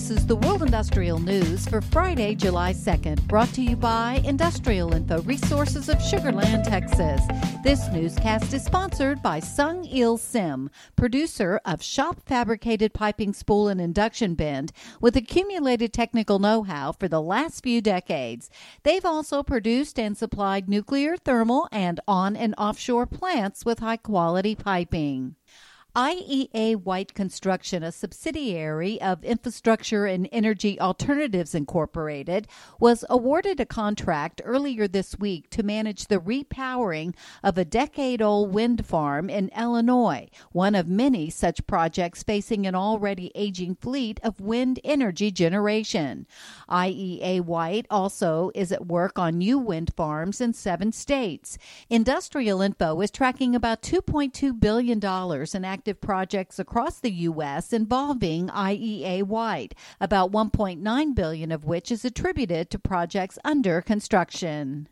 This is the World Industrial News for Friday, July 2nd, brought to you by Industrial Info Resources of Sugarland, Texas. This newscast is sponsored by Sung Il Sim, producer of shop-fabricated piping spool and induction bend with accumulated technical know-how for the last few decades. They've also produced and supplied nuclear, thermal, and on- and offshore plants with high-quality piping. IEA White Construction, a subsidiary of Infrastructure and Energy Alternatives Incorporated, was awarded a contract earlier this week to manage the repowering of a decade-old wind farm in Illinois, one of many such projects facing an already aging fleet of wind energy generation. IEA White also is at work on new wind farms in 7 states. Industrial Info is tracking about $2.2 billion in active projects across the U.S. involving IEA White, about $1.9 billion of which is attributed to projects under construction.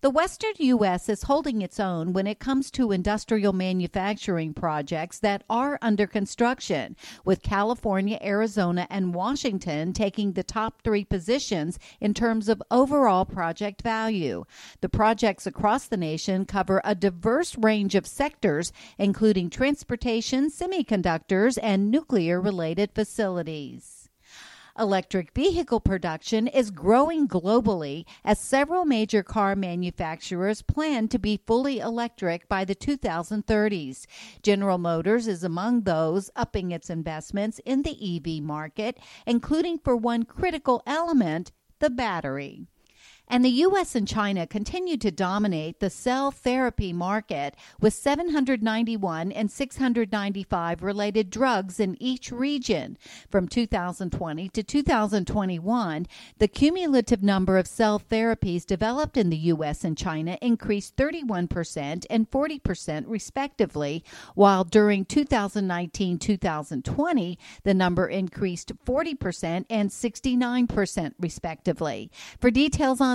The Western U.S. is holding its own when it comes to industrial manufacturing projects that are under construction, with California, Arizona, and Washington taking the top 3 positions in terms of overall project value. The projects across the nation cover a diverse range of sectors, including transportation, semiconductors, and nuclear-related facilities. Electric vehicle production is growing globally as several major car manufacturers plan to be fully electric by the 2030s. General Motors is among those upping its investments in the EV market, including for one critical element, the battery. And the U.S. and China continue to dominate the cell therapy market, with 791 and 695 related drugs in each region. From 2020 to 2021, the cumulative number of cell therapies developed in the U.S. and China increased 31% and 40% respectively, while during 2019-2020, the number increased 40% and 69% respectively. For details on